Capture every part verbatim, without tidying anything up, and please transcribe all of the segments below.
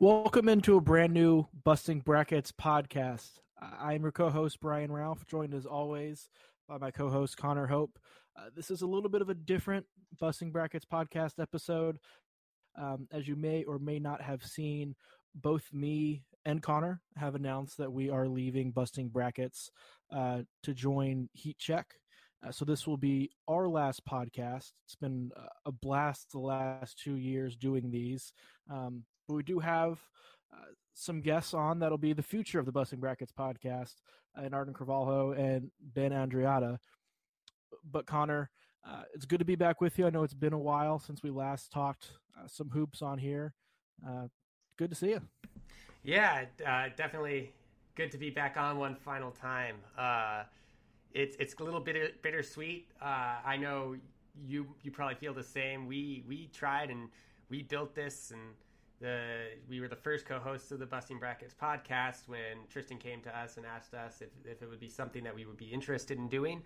Welcome into a brand new Busting Brackets podcast. I'm your co-host, Brian Ralph, joined as always by my co-host, Connor Hope. Uh, this is a little bit of a different Busting Brackets podcast episode. Um, as you may or may not have seen, both me and Connor have announced that we are leaving Busting Brackets uh, to join Heat Check. Uh, so this will be our last podcast. It's been a blast the last two years doing these. Um, but we do have uh, some guests on that'll be the future of the Busting Brackets podcast, uh, and Arden Cravalho and Ben Andreatta. But Connor, uh, it's good to be back with you. I know it's been a while since we last talked uh, some hoops on here. Uh, good to see you. Yeah, uh, definitely good to be back on one final time. Uh, It's it's a little bitter, bittersweet. Uh, I know you you probably feel the same. We we tried and we built this, and the we were the first co-hosts of the Busting Brackets podcast when Tristan came to us and asked us if, if it would be something that we would be interested in doing.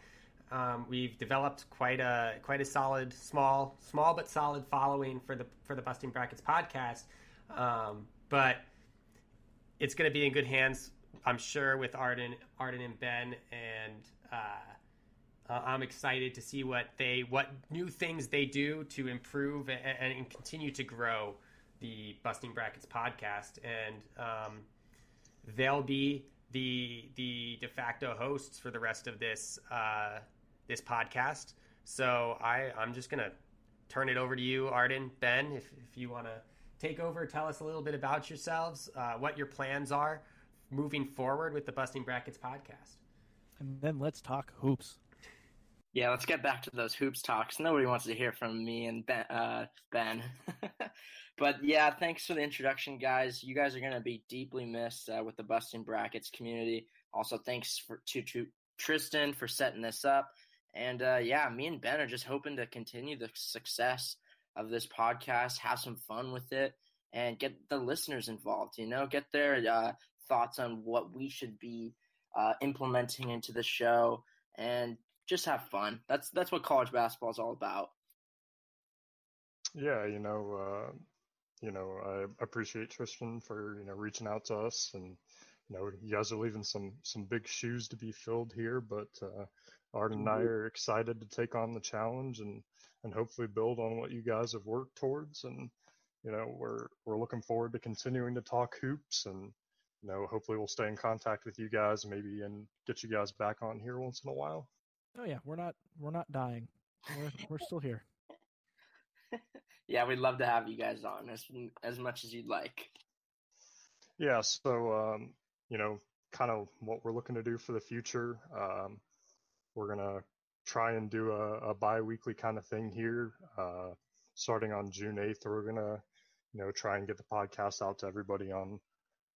Um, we've developed quite a quite a solid, small small but solid following for the for the Busting Brackets podcast. Um, but it's going to be in good hands, I'm sure, with Arden Arden and Ben, and Uh, I'm excited to see what they, what new things they do to improve and, and continue to grow the Busting Brackets podcast. And um, they'll be the the de facto hosts for the rest of this uh, this podcast. So I, I'm just gonna turn it over to you, Arden, Ben, if if you want to take over, tell us a little bit about yourselves, uh, what your plans are moving forward with the Busting Brackets podcast. And then let's talk hoops. Yeah, let's get back to those hoops talks. Nobody wants to hear from me and Ben. Uh, Ben. But yeah, thanks for the introduction, guys. You guys are going to be deeply missed uh, with the Busting Brackets community. Also, thanks for, to, to Tristan for setting this up. And uh, yeah, me and Ben are just hoping to continue the success of this podcast, have some fun with it, and get the listeners involved, you know, get their uh, thoughts on what we should be Uh, implementing into the show, and just have fun. That's that's what college basketball is all about. Yeah, you know, uh, you know, I appreciate Tristan for you know reaching out to us, and you know, you guys are leaving some some big shoes to be filled here. But uh, Arden and I are excited to take on the challenge and and hopefully build on what you guys have worked towards. And you know, we're we're looking forward to continuing to talk hoops and. You know, hopefully we'll stay in contact with you guys, maybe, and get you guys back on here once in a while. Oh yeah, we're not we're not dying. We're we're still here. Yeah, we'd love to have you guys on as as much as you'd like. Yeah, so um, you know, kind of what we're looking to do for the future. Um, we're gonna try and do a, a bi-weekly kind of thing here. Uh, starting on June eighth, we're gonna you know try and get the podcast out to everybody on.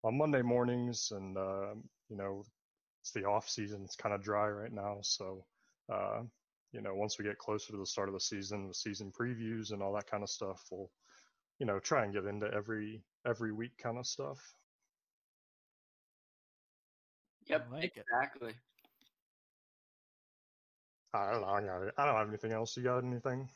On Monday mornings, and uh, you know, it's the off season. It's kind of dry right now, so uh, you know, once we get closer to the start of the season, with season previews and all that kind of stuff, we'll you know try and get into every every week kind of stuff. Yep, like exactly. I don't know. I don't have anything else. You got anything?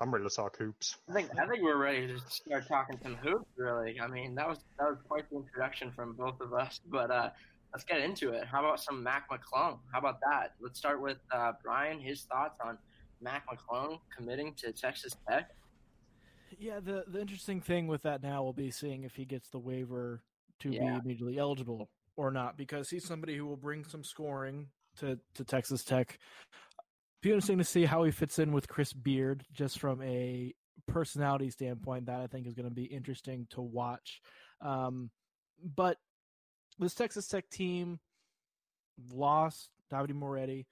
I'm ready to talk hoops. I think I think we're ready to start talking some hoops. Really, I mean that was that was quite the introduction from both of us. But uh, let's get into it. How about some Mac McClung? How about that? Let's start with uh, Brian. His thoughts on Mac McClung committing to Texas Tech. Yeah, the the interesting thing with that now will be seeing if he gets the waiver to yeah. be immediately eligible or not, because he's somebody who will bring some scoring to to Texas Tech. Be interesting to see how he fits in with Chris Beard, just from a personality standpoint. That I think is going to be interesting to watch. Um, but this Texas Tech team lost David Moretti,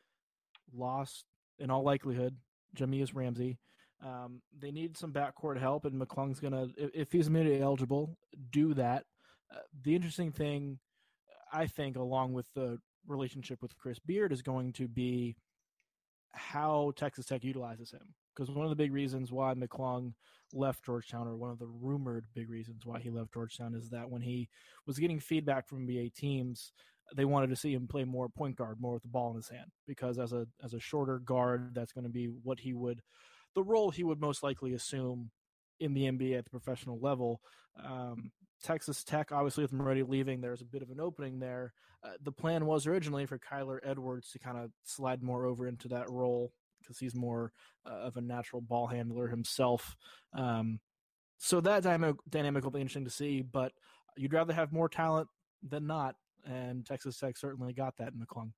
lost in all likelihood Jameis Ramsey. Um, they need some backcourt help, and McClung's going to, if he's immediately eligible, do that. Uh, the interesting thing, I think, along with the relationship with Chris Beard, is going to be how Texas Tech utilizes him, because one of the big reasons why McClung left Georgetown, or one of the rumored big reasons why he left Georgetown, is that when he was getting feedback from N B A teams, they wanted to see him play more point guard, more with the ball in his hand, because as a as a shorter guard, that's going to be what he would the role he would most likely assume in the N B A at the professional level. Um, Texas Tech, obviously, with Moretti leaving, there's a bit of an opening there. Uh, the plan was originally for Kyler Edwards to kind of slide more over into that role because he's more uh, of a natural ball handler himself. Um, so that dynamic, dynamic will be interesting to see, but you'd rather have more talent than not, and Texas Tech certainly got that in McClung.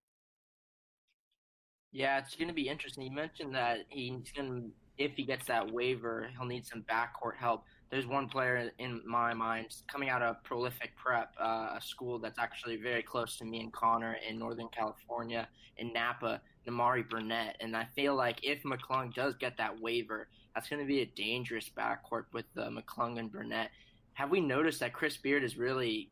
Yeah, it's going to be interesting. You mentioned that he's going to, if he gets that waiver, he'll need some backcourt help. There's one player in my mind coming out of Prolific Prep, uh, a school that's actually very close to me and Connor in Northern California, in Napa, Nimari Burnett. And I feel like if McClung does get that waiver, that's going to be a dangerous backcourt with uh, McClung and Burnett. Have we noticed that Chris Beard is really,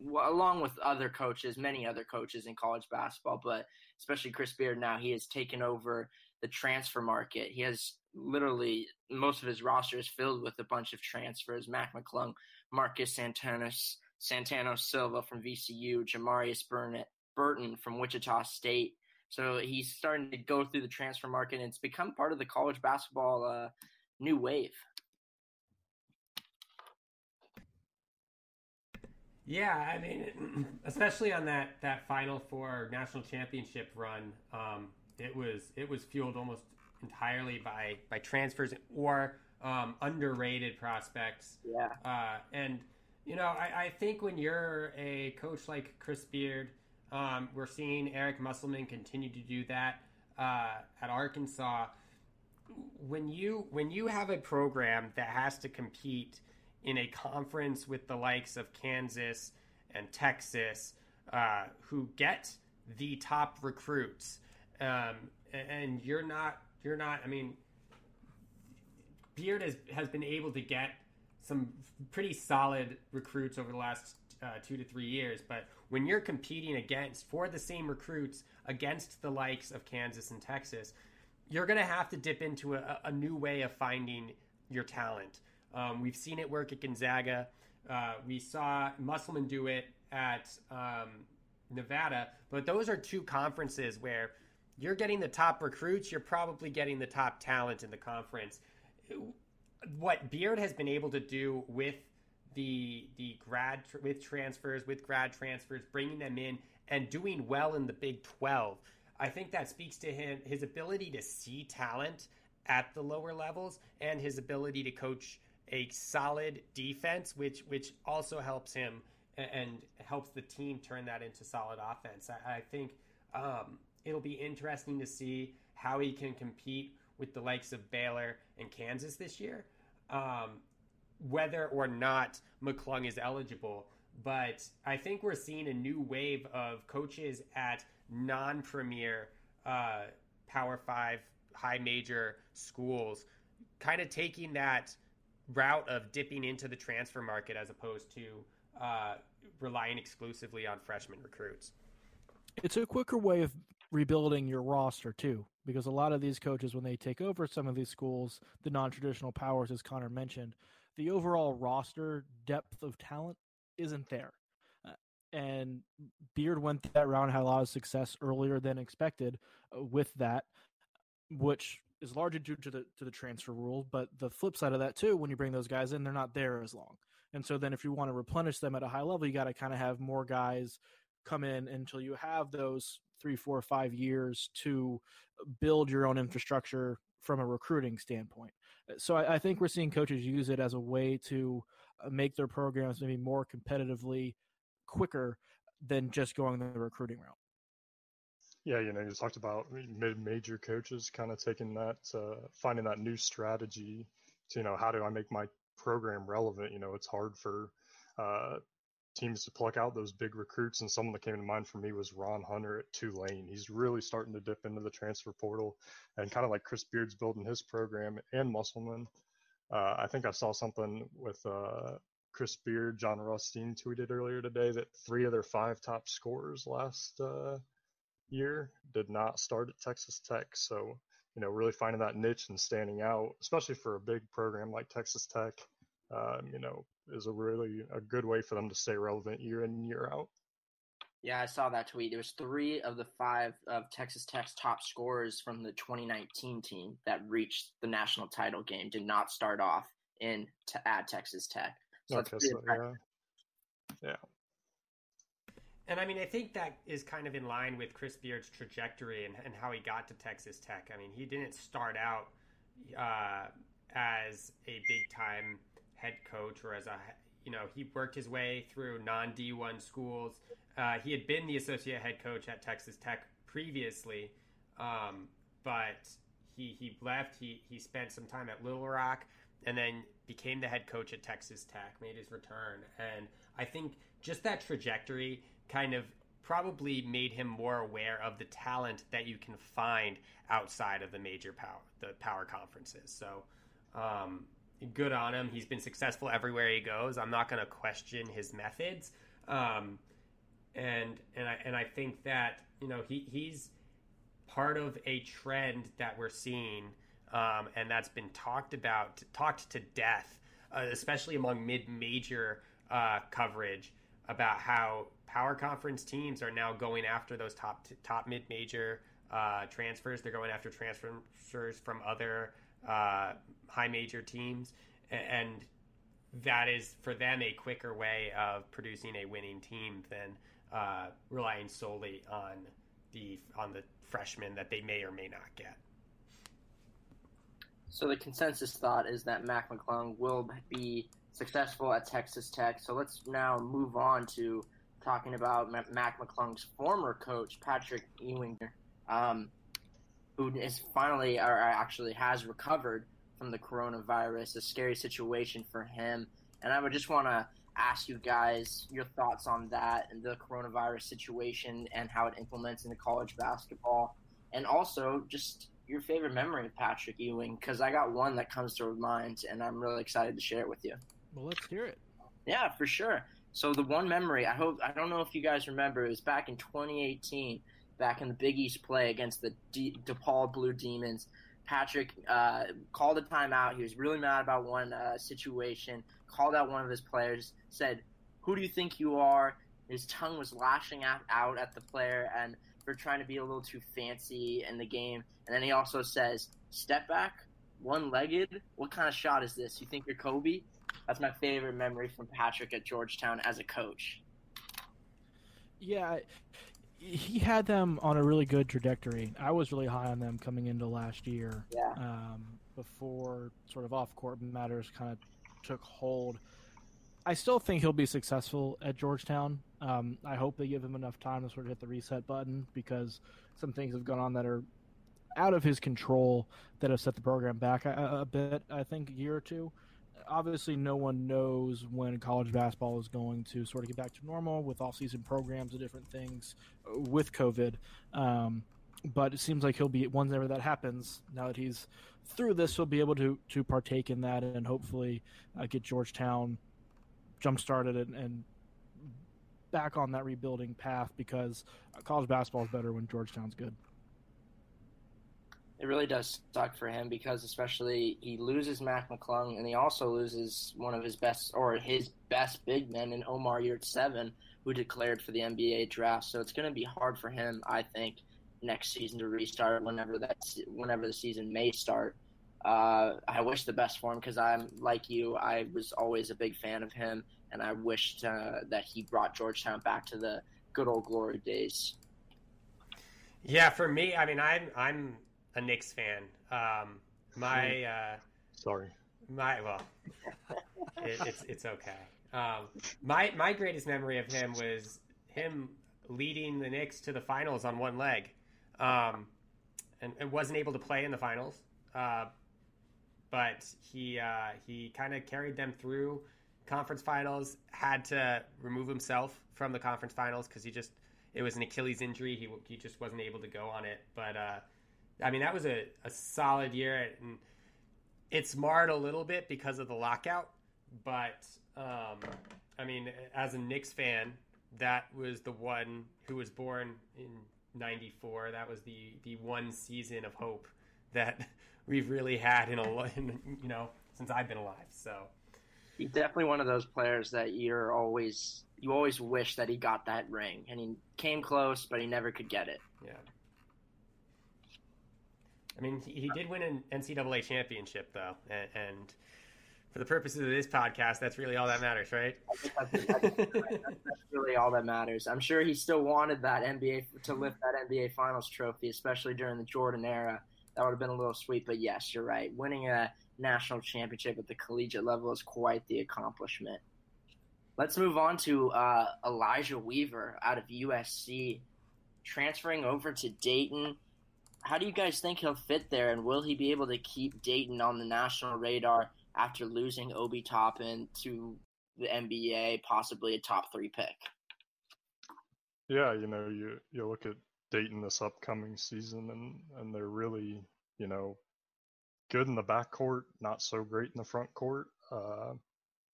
along with other coaches, many other coaches in college basketball, but especially Chris Beard now, he has taken over the transfer market. He has literally most of his roster is filled with a bunch of transfers. Mac McClung, Marcus Santanos, Santano Silva from V C U, Jamarius Burnett, Burton from Wichita State. So he's starting to go through the transfer market, and it's become part of the college basketball uh, new wave. Yeah, I mean, especially on that, that Final Four national championship run, um, it was it was fueled almost entirely by, by transfers or um, underrated prospects. Yeah. Uh, and, you know, I, I think when you're a coach like Chris Beard, um, we're seeing Eric Musselman continue to do that uh, at Arkansas. When you when you have a program that has to compete in a conference with the likes of Kansas and Texas, uh, who get the top recruits. Um, and you're not, you're not, I mean, Beard has, has been able to get some pretty solid recruits over the last uh, two to three years. But when you're competing against, for the same recruits, against the likes of Kansas and Texas, you're going to have to dip into a, a new way of finding your talent. Um, we've seen it work at Gonzaga. Uh, we saw Musselman do it at um, Nevada. But those are two conferences where you're getting the top recruits. You're probably getting the top talent in the conference. What Beard has been able to do with the the grad with transfers, with grad transfers, bringing them in and doing well in the Big twelve, I think that speaks to him, his ability to see talent at the lower levels, and his ability to coach a solid defense, which which also helps him and helps the team turn that into solid offense. I, I think um, it'll be interesting to see how he can compete with the likes of Baylor and Kansas this year, um, whether or not McClung is eligible. But I think we're seeing a new wave of coaches at non-premier uh, Power Five, high major schools kind of taking that route of dipping into the transfer market as opposed to uh, relying exclusively on freshman recruits. It's a quicker way of rebuilding your roster too, because a lot of these coaches, when they take over some of these schools, the non-traditional powers, as Connor mentioned, the overall roster depth of talent isn't there. Uh, and Beard went that round, had a lot of success earlier than expected uh, with that, which is largely due to the to the transfer rule. But the flip side of that too, when you bring those guys in, they're not there as long. And so then if you want to replenish them at a high level, you got to kind of have more guys come in until you have those three, four, five years to build your own infrastructure from a recruiting standpoint. So I, I think we're seeing coaches use it as a way to make their programs maybe more competitively quicker than just going the recruiting route. Yeah, you know, you talked about mid-major coaches kind of taking that, uh, finding that new strategy to, you know, how do I make my program relevant? You know, it's hard for uh, teams to pluck out those big recruits. And someone that came to mind for me was Ron Hunter at Tulane. He's really starting to dip into the transfer portal, and kind of like Chris Beard's building his program, and Musselman. Uh, I think I saw something with uh, Chris Beard, John Rothstein tweeted earlier today that three of their five top scorers last uh year did not start at Texas Tech. So, you know, really finding that niche and standing out, especially for a big program like Texas Tech, um, you know, is a really a good way for them to stay relevant year in and year out. Yeah, I saw that tweet. It was three of the five of Texas Tech's top scorers from the twenty nineteen team that reached the national title game did not start off in to at Texas Tech. So no, that's yeah. yeah. And I mean, I think that is kind of in line with Chris Beard's trajectory and, and how he got to Texas Tech. I mean, he didn't start out uh, as a big time head coach or as a you know, he worked his way through non-D one schools. Uh, he had been the associate head coach at Texas Tech previously, um, but he he left. He he spent some time at Little Rock and then became the head coach at Texas Tech, made his return. And I think just that trajectory kind of probably made him more aware of the talent that you can find outside of the major power, the power conferences. So, um good on him. He's been successful everywhere he goes. I'm not going to question his methods. Um, and and I and I think that, you know, he he's part of a trend that we're seeing, um, and that's been talked about, talked to death, uh, especially among mid-major uh, coverage, about how power conference teams are now going after those top top mid-major uh, transfers. They're going after transfers from other uh high major teams, and that is for them a quicker way of producing a winning team than uh relying solely on the on the freshmen that they may or may not get. So the consensus thought is that Mac McClung will be successful at Texas Tech. So let's now move on to talking about Mac McClung's former coach, Patrick Ewing, um who is finally, or actually has recovered from the coronavirus, a scary situation for him. And I would just want to ask you guys your thoughts on that and the coronavirus situation and how it implements into college basketball. And also just your favorite memory of Patrick Ewing, because I got one that comes to mind and I'm really excited to share it with you. Well, let's hear it. Yeah, for sure. So the one memory, I hope, I don't know if you guys remember, it was back in twenty eighteen. Back in the Big East play against the D- DePaul Blue Demons. Patrick uh, called a timeout. He was really mad about one uh, situation, called out one of his players, said, "Who do you think you are?" His tongue was lashing out, out at the player and for trying to be a little too fancy in the game. And then he also says, "Step back, one-legged, what kind of shot is this? You think you're Kobe?" That's my favorite memory from Patrick at Georgetown as a coach. Yeah, I- He had them on a really good trajectory. I was really high on them coming into last year, yeah. um, before sort of off-court matters kind of took hold. I still think he'll be successful at Georgetown. Um, I hope they give him enough time to sort of hit the reset button, because some things have gone on that are out of his control that have set the program back a, a bit, I think, a year or two. Obviously, no one knows when college basketball is going to sort of get back to normal with off-season programs and different things with COVID. Um, but it seems like he'll be, once ever that happens, now that he's through this, he'll be able to to partake in that and hopefully uh, get Georgetown jump-started and, and back on that rebuilding path, because college basketball is better when Georgetown's good. It really does suck for him, because especially he loses Mac McClung, and he also loses one of his best, or his best big men in Omar Yurtseven, who declared for the N B A draft. So it's going to be hard for him, I think, next season to restart whenever that whenever the season may start. Uh, I wish the best for him, because I'm like you, I was always a big fan of him, and I wished uh, that he brought Georgetown back to the good old glory days. Yeah, for me, I mean, I'm I'm. a Knicks fan. Um, my uh, sorry, my well, it, it's it's okay. Um, my my greatest memory of him was him leading the Knicks to the finals on one leg, um, and, and wasn't able to play in the finals. Uh, but he uh, he kind of carried them through conference finals. Had to remove himself from the conference finals because he just it was an Achilles injury. He he just wasn't able to go on it, but. Uh, I mean, that was a, a solid year, and it's marred a little bit because of the lockout. But, um, I mean, as a Knicks fan, that was the one who was born in ninety-four. That was the, the one season of hope that we've really had in a in, you know, since I've been alive. So, he's definitely one of those players that you're always you always wish that he got that ring, and he came close, but he never could get it. Yeah. I mean, he, he did win an N C double A championship, though, and, and for the purposes of this podcast, that's really all that matters, right? That's, that's, that's really all that matters. I'm sure he still wanted that N B A to lift that N B A Finals trophy, especially during the Jordan era. That would have been a little sweet, but yes, you're right. Winning a national championship at the collegiate level is quite the accomplishment. Let's move on to uh, Elijah Weaver out of U S C, transferring over to Dayton. How do you guys think he'll fit there, and will he be able to keep Dayton on the national radar after losing Obi Toppin to the N B A, possibly a top three pick? Yeah, you know, you, you look at Dayton this upcoming season, and, and they're really, you know, good in the backcourt, not so great in the front court. Uh,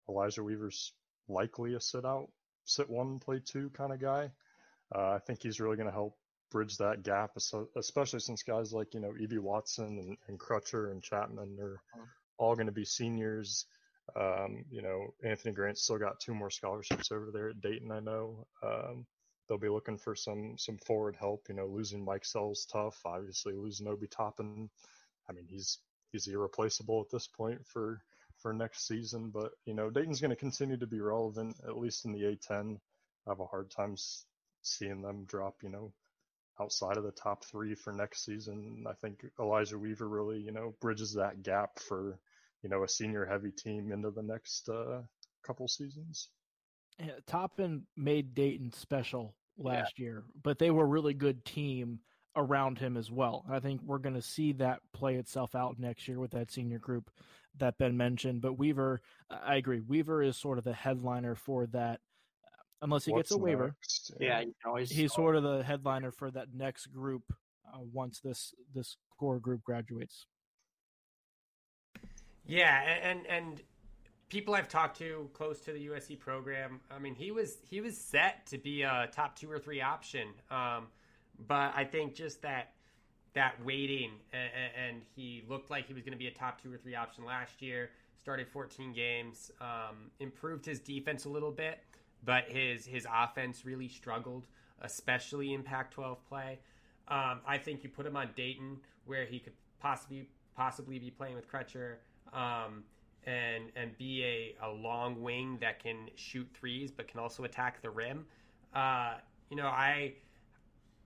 Elijah Weaver's likely a sit out, sit one, play two kind of guy. Uh, I think he's really going to help bridge that gap, especially since guys like, you know, E B Watson and, and Crutcher and Chapman are all going to be seniors. Um, you know, Anthony Grant's still got two more scholarships over there at Dayton, I know. Um, they'll be looking for some some forward help. You know, losing Mike Sell's tough, obviously losing Obi Toppin. I mean, he's he's irreplaceable at this point for, for next season. But, you know, Dayton's going to continue to be relevant, at least in the A ten. I have a hard time seeing them drop, you know, outside of the top three for next season. I think Elijah Weaver really, you know, bridges that gap for, you know, a senior heavy team into the next uh, couple seasons. Yeah, Toppin made Dayton special last yeah. year, but they were a really good team around him as well. I think we're going to see that play itself out next year with that senior group that Ben mentioned. But Weaver, I agree, Weaver is sort of the headliner for that. Unless he What's gets a waiver, next? yeah, you know, he's, he's sort of the headliner for that next group uh, once this this core group graduates. Yeah, and and people I've talked to close to the U S C program, I mean, he was he was set to be a top two or three option, um, but I think just that that waiting, and, and he looked like he was going to be a top two or three option last year. Started fourteen games, um, improved his defense a little bit. But his his offense really struggled, especially in Pac twelve play. Um, I think you put him on Dayton, where he could possibly possibly be playing with Crutcher um, and and be a, a long wing that can shoot threes, but can also attack the rim. Uh, you know, I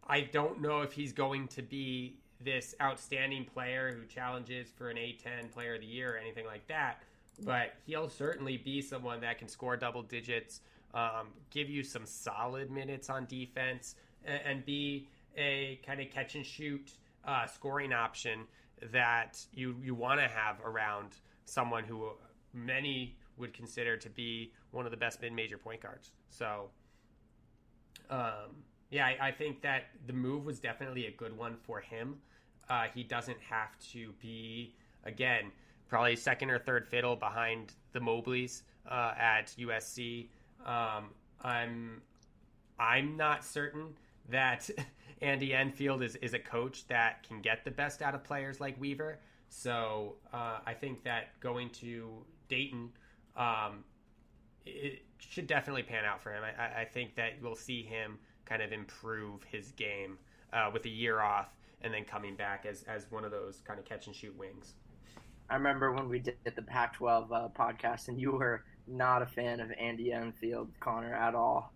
I don't know if he's going to be this outstanding player who challenges for an A ten Player of the Year or anything like that. But he'll certainly be someone that can score double digits. Um, give you some solid minutes on defense, and, and be a kind of catch and shoot uh, scoring option that you, you want to have around someone who many would consider to be one of the best mid-major point guards. So, um, yeah, I, I think that the move was definitely a good one for him. Uh, he doesn't have to be, again, probably second or third fiddle behind the Mobleys uh, at U S C. Um, I'm, I'm not certain that Andy Enfield is, is a coach that can get the best out of players like Weaver. So, uh, I think that going to Dayton, um, it should definitely pan out for him. I, I think that we'll see him kind of improve his game, uh, with a year off and then coming back as, as one of those kind of catch and shoot wings. I remember when we did the Pac twelve uh, podcast and you were not a fan of Andy Enfield, Connor, at all.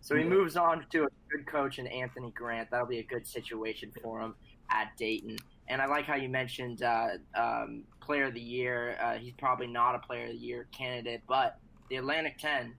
So he moves on to a good coach in Anthony Grant. That'll be a good situation for him at Dayton. And I like how you mentioned uh, um, Player of the Year. Uh, he's probably not a Player of the Year candidate, but the Atlantic ten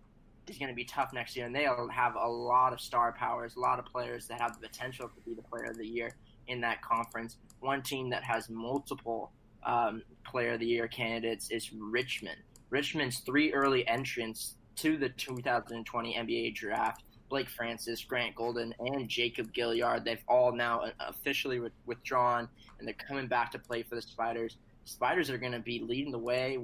is going to be tough next year, and they'll have a lot of star powers, a lot of players that have the potential to be the Player of the Year in that conference. One team that has multiple um, Player of the Year candidates is Richmond. Richmond's three early entrants to the two thousand twenty N B A draft, Blake Francis, Grant Golden, and Jacob Gilliard, they've all now officially withdrawn, and they're coming back to play for the Spiders. Spiders are going to be leading the way,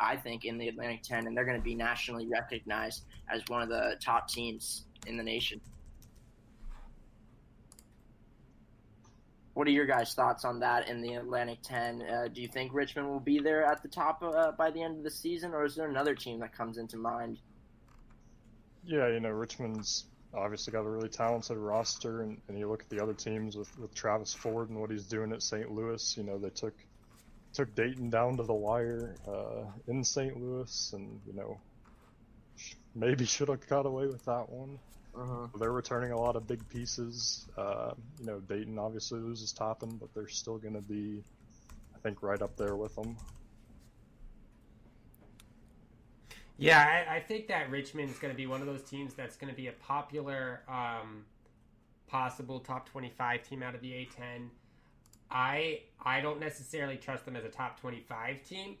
I think, in the Atlantic ten, and they're going to be nationally recognized as one of the top teams in the nation. What are your guys' thoughts on that in the Atlantic ten? Uh, do you think Richmond will be there at the top uh, by the end of the season, or is there another team that comes into mind? Yeah, you know, Richmond's obviously got a really talented roster, and, and you look at the other teams with, with Travis Ford and what he's doing at Saint Louis. You know, they took took Dayton down to the wire uh, in Saint Louis, and, you know, maybe should have got away with that one. Uh-huh. They're returning a lot of big pieces. Uh, you know, Dayton obviously loses Toppin, but they're still going to be, I think, right up there with them. Yeah, I, I think that Richmond's going to be one of those teams that's going to be a popular um, possible top twenty-five team out of the A ten. I I don't necessarily trust them as a top twenty-five team,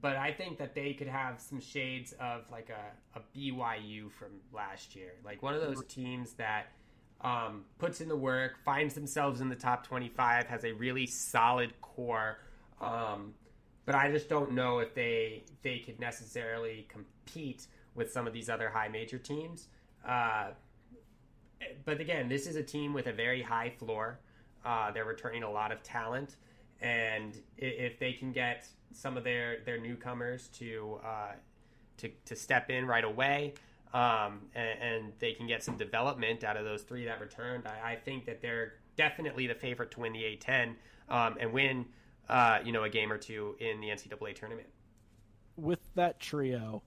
but I think that they could have some shades of like a, a B Y U from last year. Like one of those teams that um, puts in the work, finds themselves in the top twenty-five, has a really solid core. Um, but I just don't know if they they could necessarily compete with some of these other high major teams. Uh, but again, this is a team with a very high floor. Uh, they're returning a lot of talent. And if they can get some of their, their newcomers to, uh, to to step in right away, um, and, and they can get some development out of those three that returned, I, I think that they're definitely the favorite to win the A ten um, and win uh, you know a game or two in the N C double A tournament. With that trio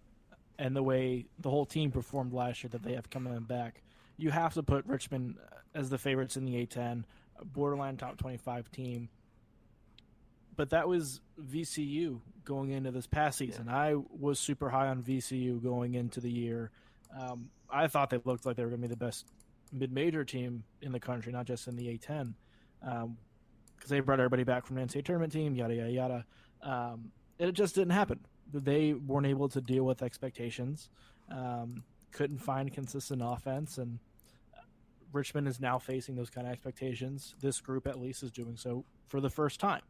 and the way the whole team performed last year that they have coming back, you have to put Richmond as the favorites in the A ten, a borderline top twenty-five team. But that was V C U going into this past season. Yeah. I was super high on V C U going into the year. Um, I thought they looked like they were going to be the best mid-major team in the country, not just in the A ten, because um, they brought everybody back from the N C double A tournament team, yada, yada, yada. Um, it just didn't happen. They weren't able to deal with expectations, um, couldn't find consistent offense, and Richmond is now facing those kind of expectations. This group, at least, is doing so for the first time.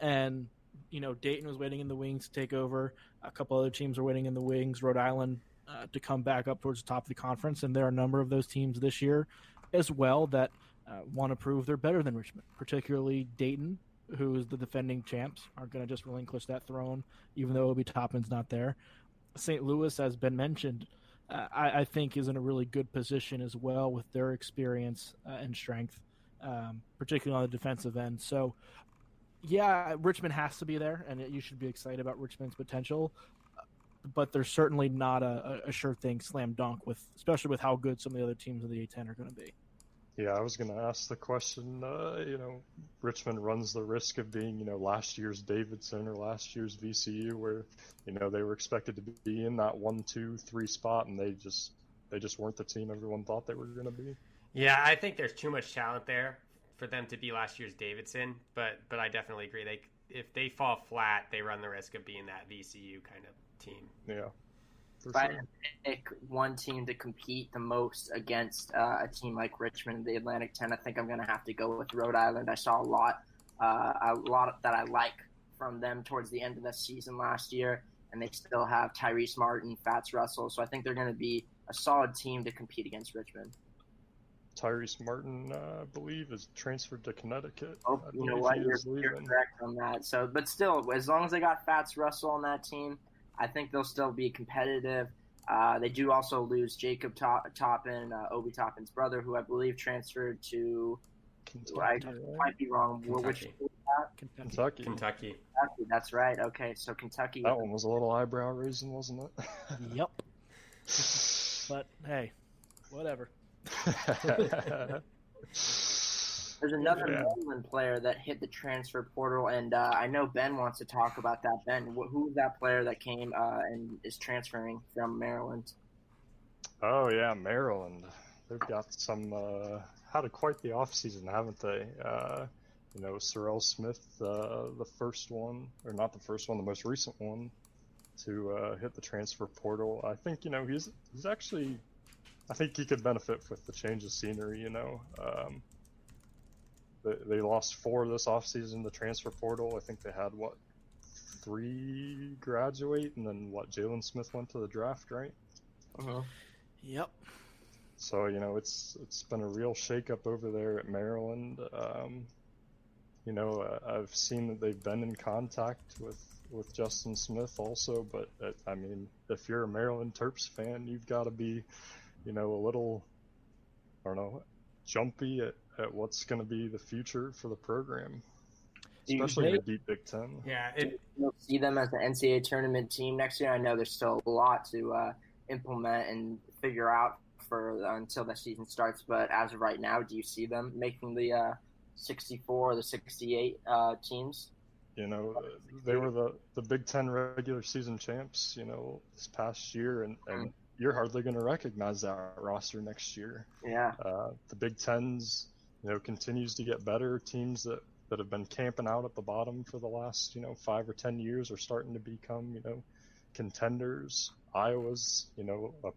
And, you know, Dayton was waiting in the wings to take over. A couple other teams are waiting in the wings, Rhode Island uh, to come back up towards the top of the conference. And there are a number of those teams this year as well that uh, want to prove they're better than Richmond, particularly Dayton, who is the defending champs, aren't going to just relinquish that throne, even though Obi Toppin's not there. Saint Louis, as Ben mentioned, uh, I, I think is in a really good position as well with their experience uh, and strength, um, particularly on the defensive end. So, yeah, Richmond has to be there, and you should be excited about Richmond's potential. But they're certainly not a, a sure thing slam dunk, with, especially with how good some of the other teams in the A ten are going to be. Yeah, I was going to ask the question, uh, you know, Richmond runs the risk of being, you know, last year's Davidson or last year's V C U where, you know, they were expected to be in that one, two, three spot, and they just they just weren't the team everyone thought they were going to be. Yeah, I think there's too much talent there for them to be last year's Davidson, but but I definitely agree. They if they fall flat, they run the risk of being that V C U kind of team. Yeah. If I had to pick one team to compete the most against uh, a team like Richmond in the Atlantic ten, I think I'm going to have to go with Rhode Island. I saw a lot, uh, a lot that I like from them towards the end of the season last year, and they still have Tyrese Martin, Fats Russell, so I think they're going to be a solid team to compete against Richmond. Tyrese Martin, uh, I believe, is transferred to Connecticut. Oh, you know what? You're, you're correct on that. So, but still, as long as they got Fats Russell on that team, I think they'll still be competitive. Uh, they do also lose Jacob Top- Toppin, uh, Obi Toppin's brother, who I believe transferred to Kentucky. I might be wrong. Kentucky. Which was that? Kentucky. Kentucky. Kentucky. Kentucky. That's right. Okay, so Kentucky. That one was a little eyebrow raising, wasn't it? Yep. But hey, whatever. There's another yeah. Maryland player that hit the transfer portal, and uh, I know Ben wants to talk about that. Ben, wh- who's that player that came uh, and is transferring from Maryland? Oh yeah, Maryland. They've got some uh, had quite the offseason, haven't they? Uh, you know, Sorrell Smith, uh, the first one, or not the first one, the most recent one to uh, hit the transfer portal. I think you know he's he's actually. I think he could benefit with the change of scenery, you know. Um, they, they lost four this offseason, the transfer portal. I think they had, what, three graduate, and then, what, Jalen Smith went to the draft, right? Uh-huh. Yep. So, you know, it's it's been a real shakeup over there at Maryland. Um, you know, uh, I've seen that they've been in contact with, with Justin Smith also, but uh, I mean, if you're a Maryland Terps fan, you've got to be, you know, a little, I don't know, jumpy at, at what's going to be the future for the program, especially the deep Big Ten. Yeah, it, you'll see them as an N C double A tournament team next year. I know there's still a lot to uh, implement and figure out for uh, until the season starts, but as of right now, do you see them making the uh, sixty-four or the sixty-eight uh, teams? You know, they were the, the Big Ten regular season champs, you know, this past year, and, and you're hardly going to recognize that roster next year. Yeah. Uh, the Big Ten's, you know, continues to get better. Teams that, that have been camping out at the bottom for the last, you know, five or ten years are starting to become, you know, contenders. Iowa's, you know, a,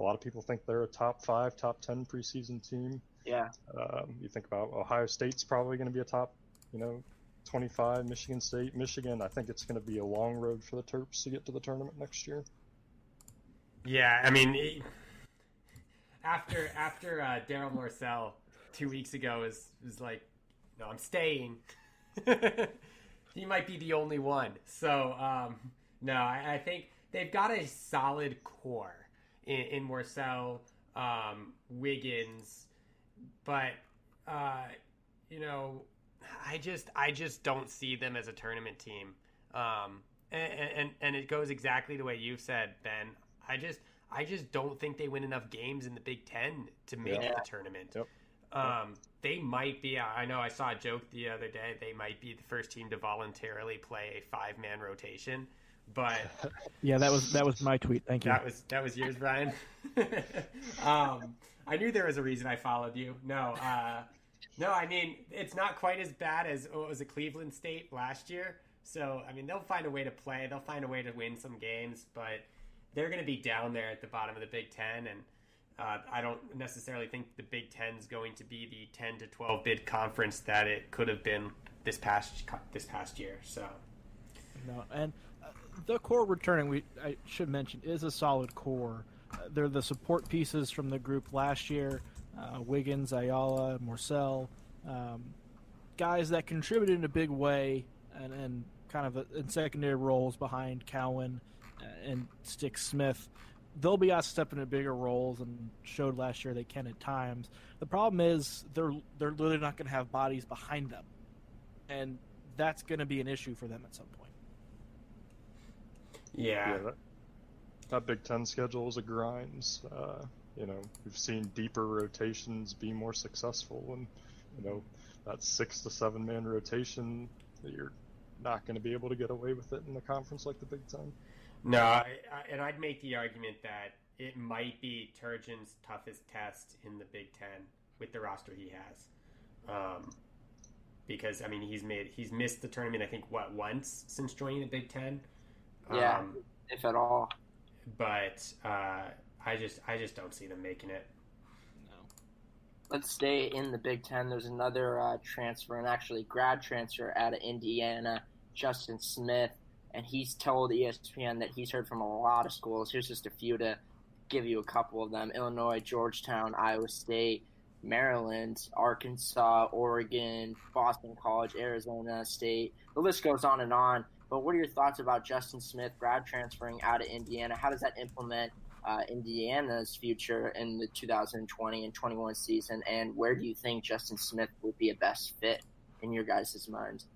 a lot of people think they're a top five, top ten preseason team. Yeah. Um, you think about Ohio State's probably going to be a top, you know, twenty-five, Michigan State, Michigan. I think it's going to be a long road for the Terps to get to the tournament next year. Yeah, I mean, it, after after uh, Daryl Morcel two weeks ago was was like, no, I'm staying. He might be the only one. So um, no, I, I think they've got a solid core in, in Morcel, um, Wiggins, but uh, you know. I just I just don't see them as a tournament team, um, and, and and it goes exactly the way you've said, Ben. I just I just don't think they win enough games in the Big Ten to make yeah. the tournament. Yep. Um, they might be. I know I saw a joke the other day. They might be the first team to voluntarily play a five man rotation. But yeah, that was that was my tweet. Thank you. That was that was yours, Brian. um, I knew there was a reason I followed you. No. Uh, No, I mean, it's not quite as bad as what was a Cleveland State last year. So, I mean, they'll find a way to play. They'll find a way to win some games, but they're going to be down there at the bottom of the Big Ten. And uh, I don't necessarily think the Big Ten is going to be the ten to twelve bid conference that it could have been this past this past year. So, no, and uh, the core returning, we I should mention, is a solid core. Uh, they're the support pieces from the group last year. Uh, Wiggins, Ayala, Morcel, um, guys that contributed in a big way and, and kind of a, in secondary roles behind Cowan and Stick Smith. They'll be out stepping into bigger roles and showed last year they can at times. The problem is they're they're literally not going to have bodies behind them, and that's going to be an issue for them at some point. Yeah, yeah that, that Big Ten schedule is a grind. Uh... You know, we've seen deeper rotations be more successful, and you know that six to seven man rotation, you're not going to be able to get away with it in a conference like the Big Ten. No, I, I, and I'd make the argument that it might be Turgeon's toughest test in the Big Ten with the roster he has, um, because I mean he's made he's missed the tournament I think what once since joining the Big Ten. Yeah, um, if at all. But. Uh, I just I just don't see them making it. No. Let's stay in the Big Ten. There's another uh, transfer, and actually grad transfer out of Indiana, Justin Smith, and he's told E S P N that he's heard from a lot of schools. Here's just a few to give you a couple of them. Illinois, Georgetown, Iowa State, Maryland, Arkansas, Oregon, Boston College, Arizona State. The list goes on and on. But what are your thoughts about Justin Smith grad transferring out of Indiana? How does that implement Uh, Indiana's future in the two thousand twenty and twenty-one season, and where do you think Justin Smith would be a best fit in your guys' minds?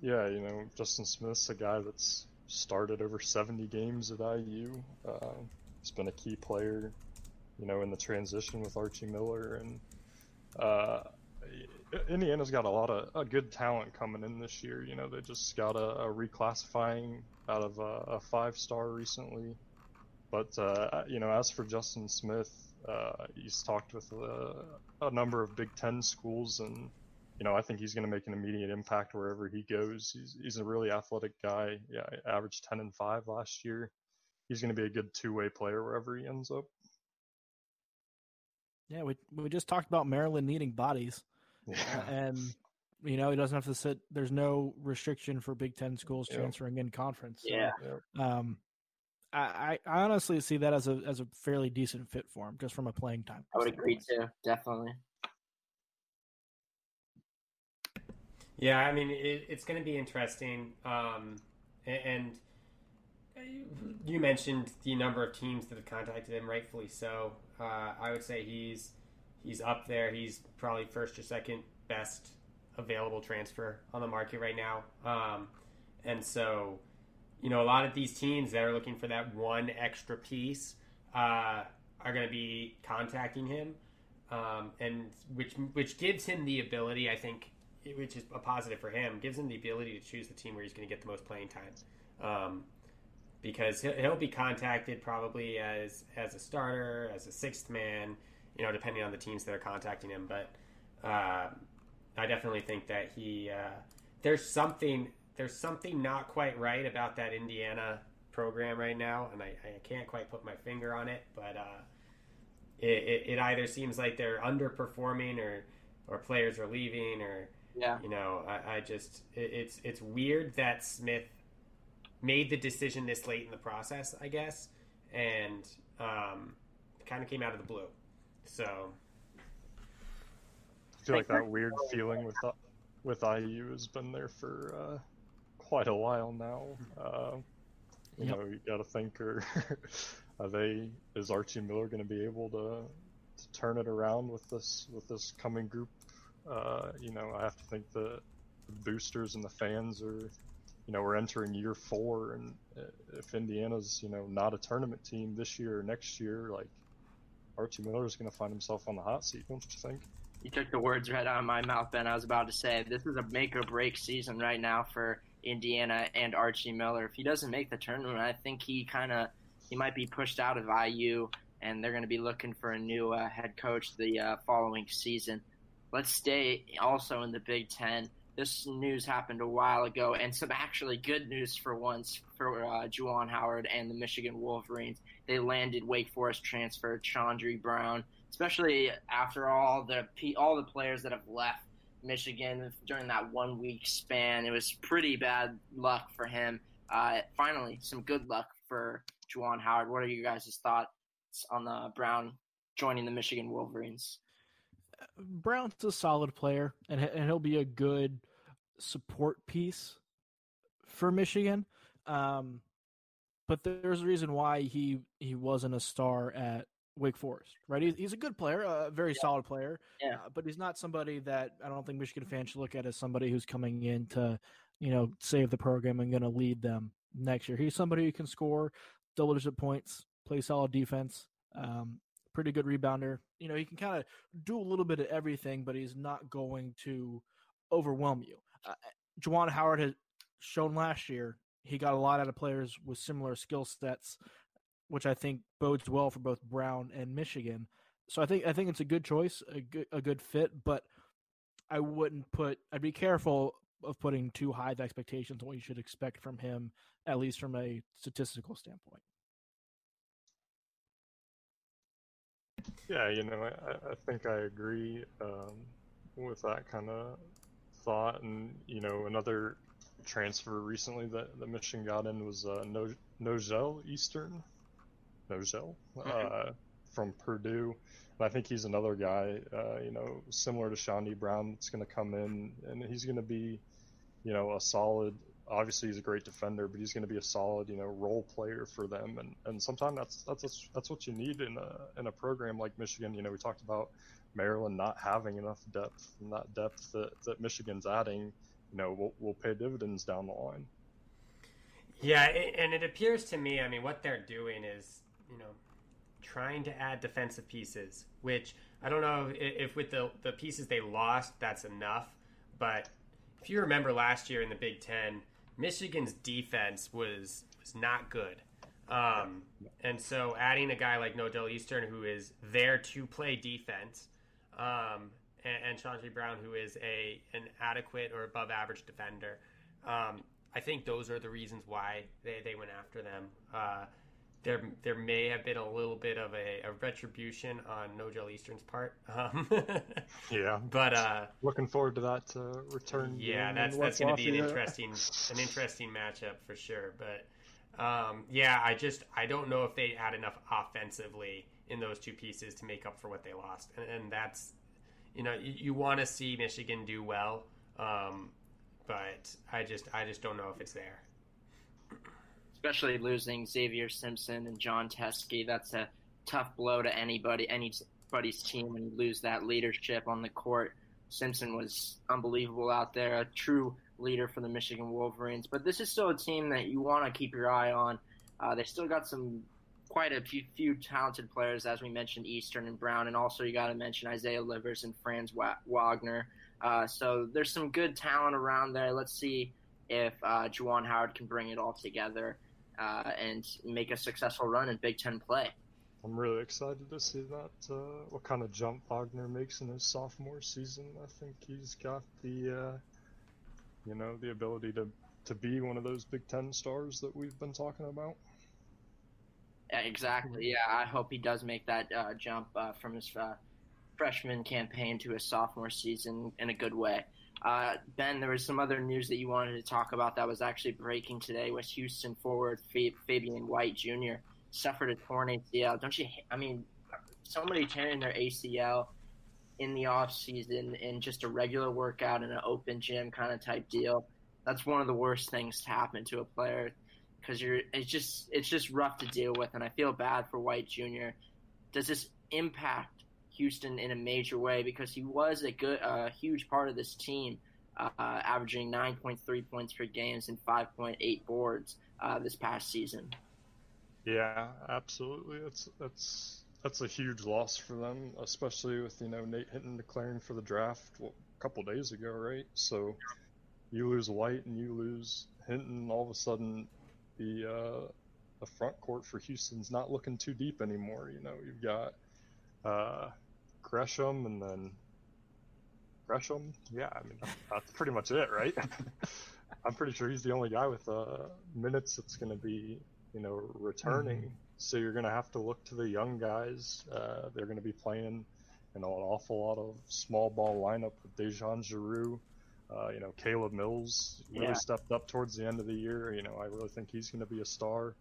Yeah, you know, Justin Smith's a guy that's started over seventy games at I U. Uh, he's been a key player, you know, in the transition with Archie Miller, and uh, Indiana's got a lot of a good talent coming in this year. You know, they just got a, a reclassifying out of a, a five-star recently. But, uh, you know, as for Justin Smith, uh, he's talked with uh, a number of Big Ten schools, and, you know, I think he's going to make an immediate impact wherever he goes. He's, he's a really athletic guy. Yeah, averaged ten and five last year. He's going to be a good two-way player wherever he ends up. Yeah, we we just talked about Maryland needing bodies. Yeah. Uh, and, you know, he doesn't have to sit. There's no restriction for Big Ten schools yeah. transferring in conference. So, yeah. Um, I, I honestly see that as a as a fairly decent fit for him, just from a playing time. I would agree too, definitely. Yeah, I mean, it, it's going to be interesting. Um, and you mentioned the number of teams that have contacted him, rightfully so. Uh, I would say he's he's up there. He's probably first or second best available transfer on the market right now. Um, and so, you know, a lot of these teams that are looking for that one extra piece uh, are going to be contacting him, um, and which which gives him the ability, I think, which is a positive for him, gives him the ability to choose the team where he's going to get the most playing time. Um, because he'll, he'll be contacted probably as, as a starter, as a sixth man, you know, depending on the teams that are contacting him. But uh, I definitely think that he uh, there's something there's something not quite right about that Indiana program right now, and I, I can't quite put my finger on it. But uh, it, it, it either seems like they're underperforming, or or players are leaving, or yeah, you know, I, I just it, it's it's weird that Smith made the decision this late in the process, I guess, and um, kind of came out of the blue. So I feel like that weird feeling with with I U has been there for uh, quite a while now. Uh, you yep. know, you got to think: are, are they? Is Archie Miller going to be able to, to turn it around with this with this coming group? Uh, you know, I have to think the, the boosters and the fans are. You know, we're entering year four, and if Indiana's, you know, not a tournament team this year or next year, like, Archie Miller is going to find himself on the hot seat, don't you think? You took the words right out of my mouth, Ben. I was about to say, this is a make-or-break season right now for Indiana and Archie Miller. If he doesn't make the tournament, I think he kind of – he might be pushed out of I U, and they're going to be looking for a new uh, head coach the uh, following season. Let's stay also in the Big Ten. This news happened a while ago, and some actually good news for once for uh, Juwan Howard and the Michigan Wolverines. They landed Wake Forest transfer Chondre Brown, especially after all the all the players that have left Michigan during that one-week span. It was pretty bad luck for him. Uh, finally, some good luck for Juwan Howard. What are you guys' thoughts on uh, Brown joining the Michigan Wolverines? Brown's a solid player, and and he'll be a good support piece for Michigan. Um, but there's a reason why he, he wasn't a star at Wake Forest, right? He's, he's a good player, a very yeah. solid player, yeah. uh, but he's not somebody that I don't think Michigan fans should look at as somebody who's coming in to, you know, save the program and going to lead them next year. He's somebody who can score double-digit points, play solid defense, um, pretty good rebounder. You know, he can kind of do a little bit of everything, but he's not going to overwhelm you. Uh, Juwan Howard has shown last year he got a lot out of players with similar skill sets, which I think bodes well for both Brown and Michigan. So I think I think it's a good choice, a good, a good fit, but I wouldn't put – I'd be careful of putting too high the expectations on what you should expect from him, at least from a statistical standpoint. Yeah, you know, I, I think I agree um, with that kind of thought. And, you know, another transfer recently that, that Michigan got in was uh, no- Nogel Eastern, Nogel, uh, mm-hmm. from Purdue. And I think he's another guy, uh, you know, similar to Chondre Brown that's going to come in. And he's going to be, you know, a solid, obviously he's a great defender, but he's going to be a solid, you know, role player for them. And, and sometimes that's, that's, that's what you need in a, in a program like Michigan. You know, we talked about Maryland not having enough depth, and that depth that, that Michigan's adding, you know, will, will pay dividends down the line. Yeah. It, and it appears to me, I mean, what they're doing is, you know, trying to add defensive pieces, which I don't know if, if with the, the pieces they lost, that's enough. But if you remember last year in the Big Ten, Michigan's defense was, was not good. Um, and so adding a guy like Nogel Eastern, who is there to play defense, um, and, and Chondre Brown, who is a an adequate or above average defender, um, I think those are the reasons why they, they went after them. Uh, there there may have been a little bit of a, a retribution on Nogel Eastern's part. Um, yeah, but uh, looking forward to that uh, return. Yeah, that's that's going to be an yeah. interesting an interesting matchup for sure. But um, yeah, I just I don't know if they add enough offensively in those two pieces to make up for what they lost, and, and that's you know you, you want to see Michigan do well, um, but I just I just don't know if it's there. Especially losing Xavier Simpson and John Teskey, that's a tough blow to anybody, anybody's team when you lose that leadership on the court. Simpson was unbelievable out there, a true leader for the Michigan Wolverines. But this is still a team that you want to keep your eye on. Uh, they still got some quite a few, few talented players, as we mentioned, Eastern and Brown, and also you got to mention Isaiah Livers and Franz Wagner. Uh, so there's some good talent around there. Let's see if uh, Juwan Howard can bring it all together uh, and make a successful run in Big Ten play. I'm really excited to see that uh, what kind of jump Wagner makes in his sophomore season. I think he's got the uh, you know the ability to, to be one of those Big Ten stars that we've been talking about. Yeah, exactly. Yeah, I hope he does make that uh, jump uh, from his uh, freshman campaign to his sophomore season in a good way. Uh, Ben, there was some other news that you wanted to talk about that was actually breaking today. Was Houston forward Fab- Fabian White Junior suffered a torn A C L. Don't you? I mean, somebody tearing their A C L in the off season in just a regular workout in an open gym kind of type deal. That's one of the worst things to happen to a player because you're. It's just it's just rough to deal with, and I feel bad for White Junior Does this impact Houston in a major way? Because he was a good, a uh, huge part of this team, uh, averaging nine point three points per game and five point eight boards uh, this past season. Yeah, absolutely. It's that's that's a huge loss for them, especially with you know Nate Hinton declaring for the draft well, a couple days ago, right? So you lose White and you lose Hinton, all of a sudden the uh, the front court for Houston's not looking too deep anymore. You know, you've got uh, Gresham and then Gresham. Yeah, I mean that's, that's pretty much it, right? I'm pretty sure he's the only guy with uh, minutes that's going to be. You know, returning. Mm-hmm. So you're going to have to look to the young guys. Uh, they're going to be playing, you know, an awful lot of small ball lineup with Dejan Giroux. Uh, you know, Caleb Mills really yeah. stepped up towards the end of the year. You know, I really think he's going to be a star.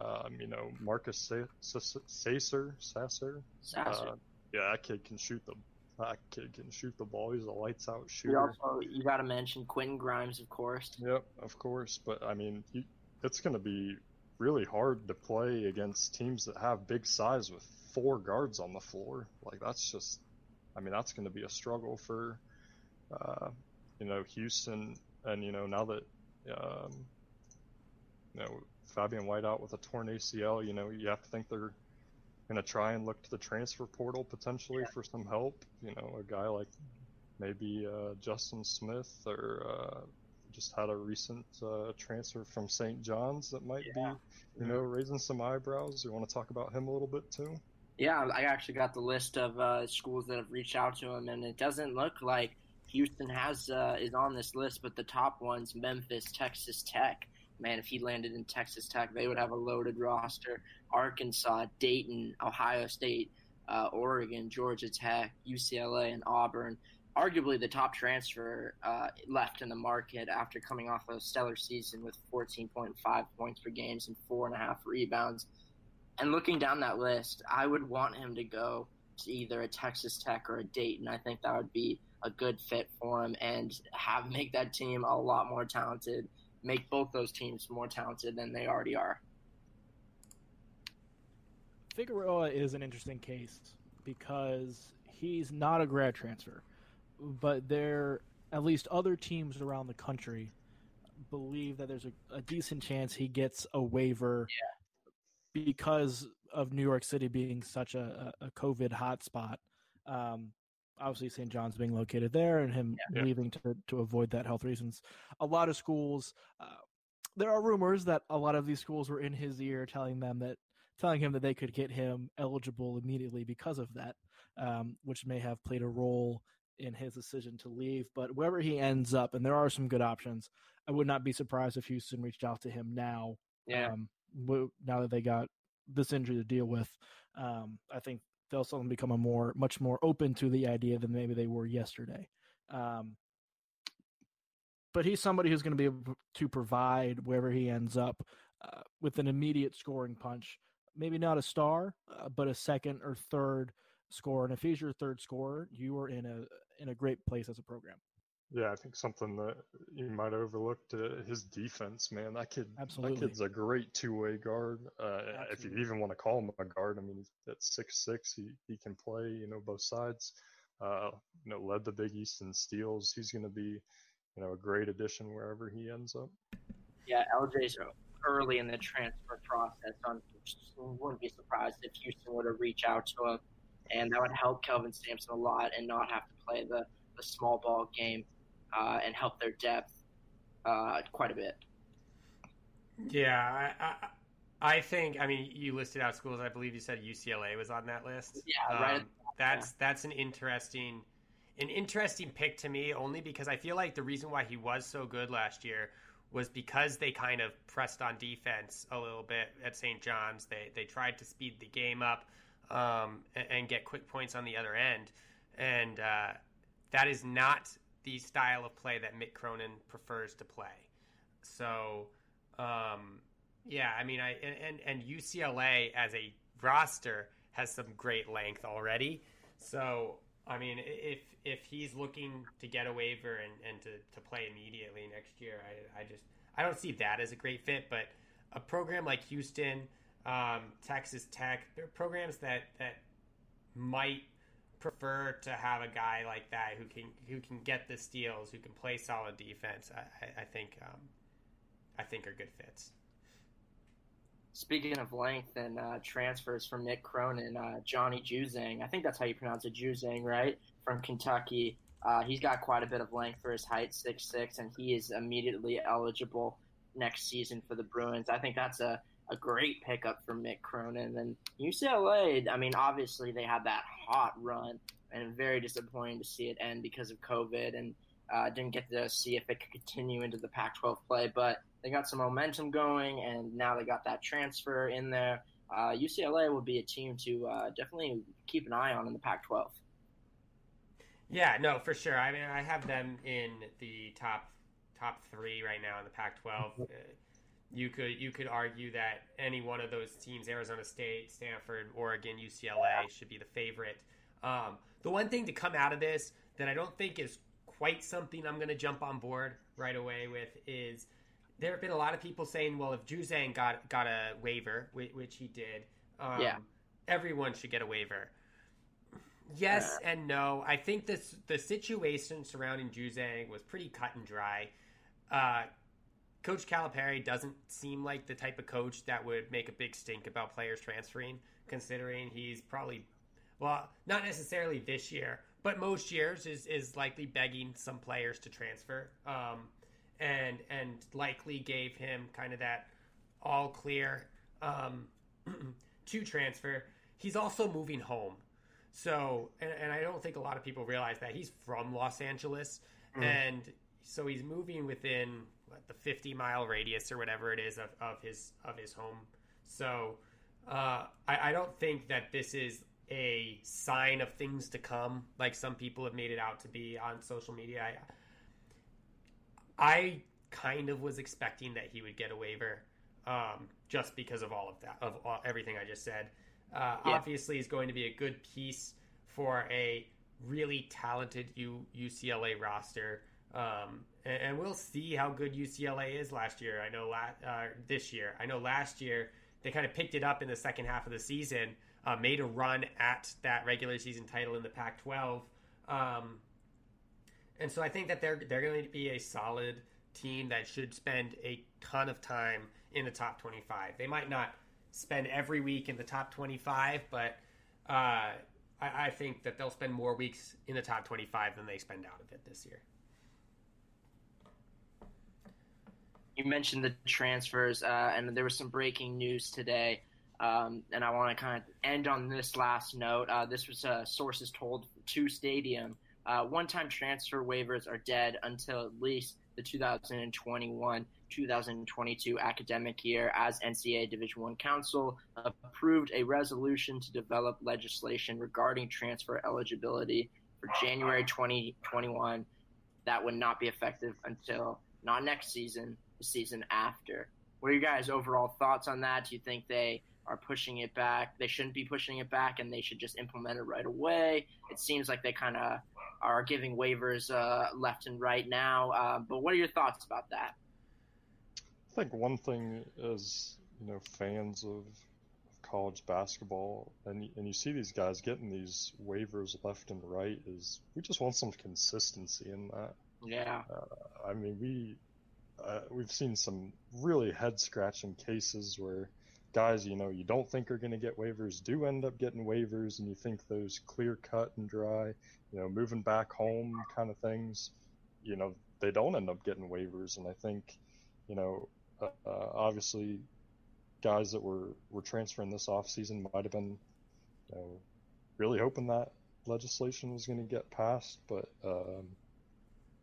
Um, you know, Marcus Sasser, Sasser. Sasser. Uh, yeah, that kid can shoot the. That kid can shoot the ball. He's a lights out shooter. We also, you got to mention Quentin Grimes, of course. Yep, of course. But I mean, he, it's going to be. Really hard to play against teams that have big size with four guards on the floor. Like that's just, I mean, that's going to be a struggle for, uh, you know, Houston. And, you know, now that, um, you know, Fabian White out with a torn A C L, you know, you have to think they're going to try and look to the transfer portal potentially yeah. for some help. You know, a guy like maybe, uh, Justin Smith or, uh, just had a recent uh, transfer from Saint John's that might yeah. be, you know, raising some eyebrows. You want to talk about him a little bit too? Yeah, I actually got the list of uh, schools that have reached out to him, and it doesn't look like Houston has uh, is on this list, but the top ones, Memphis, Texas Tech. Man, if he landed in Texas Tech, they would have a loaded roster. Arkansas, Dayton, Ohio State, uh, Oregon, Georgia Tech, U C L A, and Auburn. Arguably the top transfer uh, left in the market after coming off a stellar season with fourteen point five points per game and four and a half rebounds. And looking down that list, I would want him to go to either a Texas Tech or a Dayton. I think that would be a good fit for him and have make that team a lot more talented, make both those teams more talented than they already are. Figueroa is an interesting case because he's not a grad transfer. But there, at least other teams around the country believe that there's a, a decent chance he gets a waiver yeah. because of New York City being such a, a COVID hotspot. Um, obviously, Saint John's being located there and him yeah. leaving to, to avoid that health reasons. A lot of schools, uh, there are rumors that a lot of these schools were in his ear telling them that telling him that they could get him eligible immediately because of that, um, which may have played a role in his decision to leave. But wherever he ends up, and there are some good options, I would not be surprised if Houston reached out to him now. Yeah. Um, now that they got this injury to deal with, um, I think they'll suddenly become a more, much more open to the idea than maybe they were yesterday. Um, but he's somebody who's going to be able to provide wherever he ends up uh, with an immediate scoring punch. Maybe not a star, uh, but a second or third score, and if he's your third scorer, you are in a in a great place as a program. Yeah, I think something that you might overlook to his defense, man. That kid, Absolutely. that kid's a great two-way guard. Uh, if you even want to call him a guard, I mean, he's at six six, he he can play, you know, both sides. Uh, you know, led the Big East in steals. He's going to be, you know, a great addition wherever he ends up. Yeah, L J's early in the transfer process. I wouldn't be surprised if Houston were to reach out to him, and that would help Kelvin Sampson a lot and not have to play the, the small ball game uh, and help their depth uh, quite a bit. Yeah, I, I, I think, I mean, you listed out schools. I believe you said U C L A was on that list. Yeah, um, right. That's yeah. that's an interesting an interesting pick to me, only because I feel like the reason why he was so good last year was because they kind of pressed on defense a little bit at Saint John's. They they tried to speed the game up um, and, and get quick points on the other end. And uh, that is not the style of play that Mick Cronin prefers to play. So, um, yeah, I mean, I and, and U C L A as a roster has some great length already. So, I mean, if if he's looking to get a waiver and, and to, to play immediately next year, I I just I don't see that as a great fit. But a program like Houston, um, Texas Tech, they're programs that, that might prefer to have a guy like that who can who can get the steals, who can play solid defense. I I think um, I think are good fits. Speaking of length and uh, transfers from Mick Cronin, uh, Johnny Juzang, I think that's how you pronounce it, Juzang, right? From Kentucky. Uh, he's got quite a bit of length for his height, six six, and he is immediately eligible next season for the Bruins. I think that's a, a great pickup for Mick Cronin. And U C L A, I mean, obviously they had that hot run, and very disappointing to see it end because of COVID, and uh, didn't get to see if it could continue into the Pac twelve play, but they got some momentum going, and now they got that transfer in there. Uh, U C L A will be a team to uh, definitely keep an eye on in the Pac twelve. Yeah, no, for sure. I mean, I have them in the top top three right now in the Pac twelve. Uh, you could you could argue that any one of those teams, Arizona State, Stanford, Oregon, U C L A, should be the favorite. Um, the one thing to come out of this that I don't think is quite something I'm going to jump on board right away with is – there have been a lot of people saying, well, if Juzang got got a waiver, which he did, um, yeah. everyone should get a waiver. Yes yeah. and no. I think this the situation surrounding Juzang was pretty cut and dry. Uh, Coach Calipari doesn't seem like the type of coach that would make a big stink about players transferring, considering he's probably, well, not necessarily this year, but most years is, is likely begging some players to transfer. Um And and likely gave him kind of that all clear um, to transfer. He's also moving home, so and, and I don't think a lot of people realize that he's from Los Angeles, mm. and so he's moving within what, the fifty mile radius or whatever it is of, of his of his home. So uh, I, I don't think that this is a sign of things to come, like some people have made it out to be on social media. I, I kind of was expecting that he would get a waiver um, just because of all of that, of all, everything I just said. Uh, yeah. Obviously, he's going to be a good piece for a really talented U- UCLA roster. Um, and, and we'll see how good U C L A is last year. I know la- uh, this year. I know last year they kind of picked it up in the second half of the season, uh, made a run at that regular season title in the Pac twelve. Um And so I think that they're they're going to be a solid team that should spend a ton of time in the top twenty-five. They might not spend every week in the top twenty-five, but uh, I, I think that they'll spend more weeks in the top twenty-five than they spend out of it this year. You mentioned the transfers, uh, and there was some breaking news today. Um, and I want to kind of end on this last note. Uh, this was uh, sources told to Stadium. Uh, one-time transfer waivers are dead until at least the two thousand twenty-one two thousand twenty-two academic year, as N C double A Division I Council approved a resolution to develop legislation regarding transfer eligibility for January twenty twenty-one. That would not be effective until not next season, the season after. What are you guys' overall thoughts on that? Do you think they are pushing it back? They shouldn't be pushing it back, and they should just implement it right away. It seems like they kind of are giving waivers uh, left and right now. Uh, but what are your thoughts about that? I think one thing is, you know, fans of college basketball, and and you see these guys getting these waivers left and right, is we just want some consistency in that. Yeah. Uh, I mean, we uh, we've seen some really head scratching cases where guys, you know, you don't think are going to get waivers do end up getting waivers, and you think those clear cut and dry, you know, moving back home kind of things, you know, they don't end up getting waivers. And I think, you know, uh, uh, obviously guys that were, were transferring this offseason might have been, you know, really hoping that legislation was going to get passed, but, um,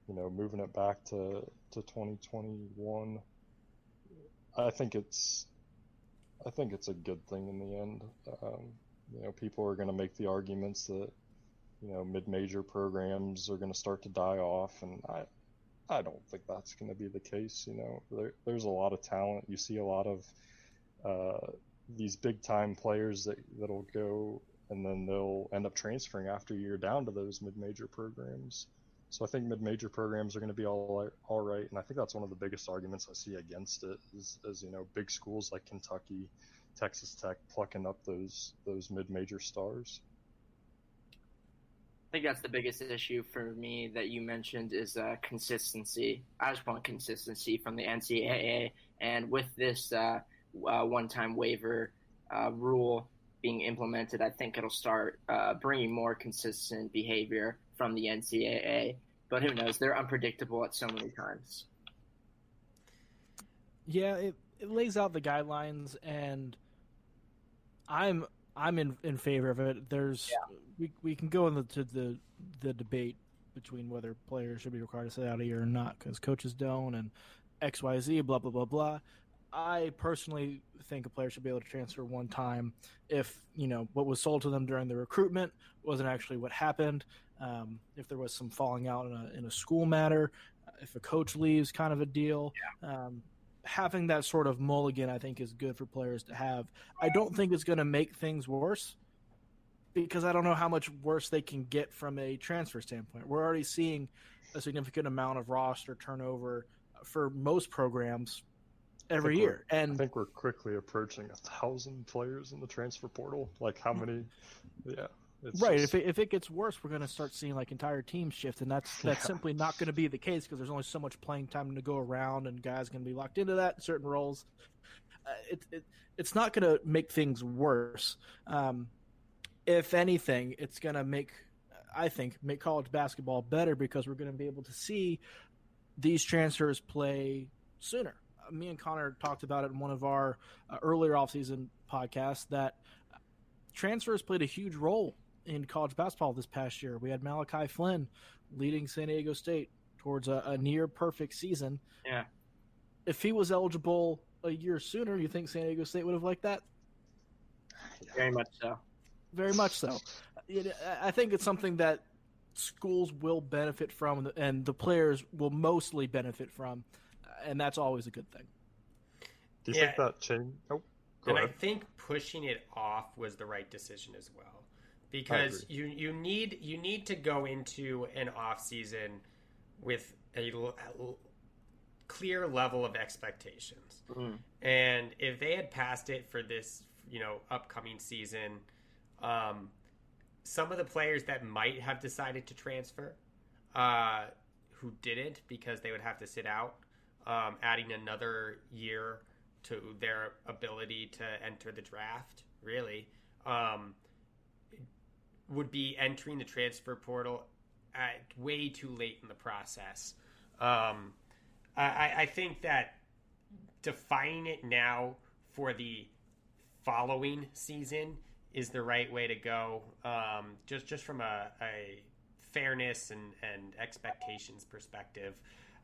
you know, moving it back to, to twenty twenty-one, I think it's, I think it's a good thing in the end. Um, you know, people are going to make the arguments that, you know, mid-major programs are going to start to die off, and I, I don't think that's going to be the case. You know, there, there's a lot of talent. You see a lot of uh, these big-time players that that'll go, and then they'll end up transferring after a year down to those mid-major programs. So I think mid-major programs are going to be all, all right, and I think that's one of the biggest arguments I see against it is, is, you know, big schools like Kentucky, Texas Tech plucking up those those mid-major stars. I think that's the biggest issue for me that you mentioned is uh, consistency. I just want consistency from the N C double A, and with this uh, uh, one-time waiver uh, rule being implemented, I think it'll start uh, bringing more consistent behavior from the N C double A, but who knows? They're unpredictable at so many times. Yeah, it, it lays out the guidelines, and I'm I'm in, in favor of it. There's yeah. we we can go into the the debate between whether players should be required to sit out a year or not because coaches don't, and X Y Z blah blah blah blah. I personally think a player should be able to transfer one time if, you know, what was sold to them during the recruitment wasn't actually what happened. Um, if there was some falling out in a, in a school matter, if a coach leaves kind of a deal, yeah. um, having that sort of mulligan, I think, is good for players to have. I don't think it's going to make things worse because I don't know how much worse they can get from a transfer standpoint. We're already seeing a significant amount of roster turnover for most programs every year. And I think we're quickly approaching a thousand players in the transfer portal. Like how many? Yeah. It's right. Just... If it, if it gets worse, we're going to start seeing like entire teams shift, and that's that's yeah. simply not going to be the case because there's only so much playing time to go around, and guys going to be locked into that certain roles. Uh, it, it it's not going to make things worse. Um, if anything, it's going to make I think make college basketball better because we're going to be able to see these transfers play sooner. Uh, me and Connor talked about it in one of our uh, earlier offseason podcasts that transfers played a huge role in college basketball this past year. We had Malachi Flynn leading San Diego State towards a, a near-perfect season. Yeah. If he was eligible a year sooner, you think San Diego State would have liked that? Very much so. Very much so. It, I think it's something that schools will benefit from and the players will mostly benefit from, and that's always a good thing. Do you yeah. think that changed? Nope. Go and ahead. I think pushing it off was the right decision as well. Because you, you need you need to go into an off season with a l- l- clear level of expectations, mm. and if they had passed it for this, you know, upcoming season, um, some of the players that might have decided to transfer, uh, who didn't because they would have to sit out, um, adding another year to their ability to enter the draft, really. Um, would be entering the transfer portal at way too late in the process. Um, I, I think that defining it now for the following season is the right way to go, um, just just from a, a fairness and, and expectations perspective.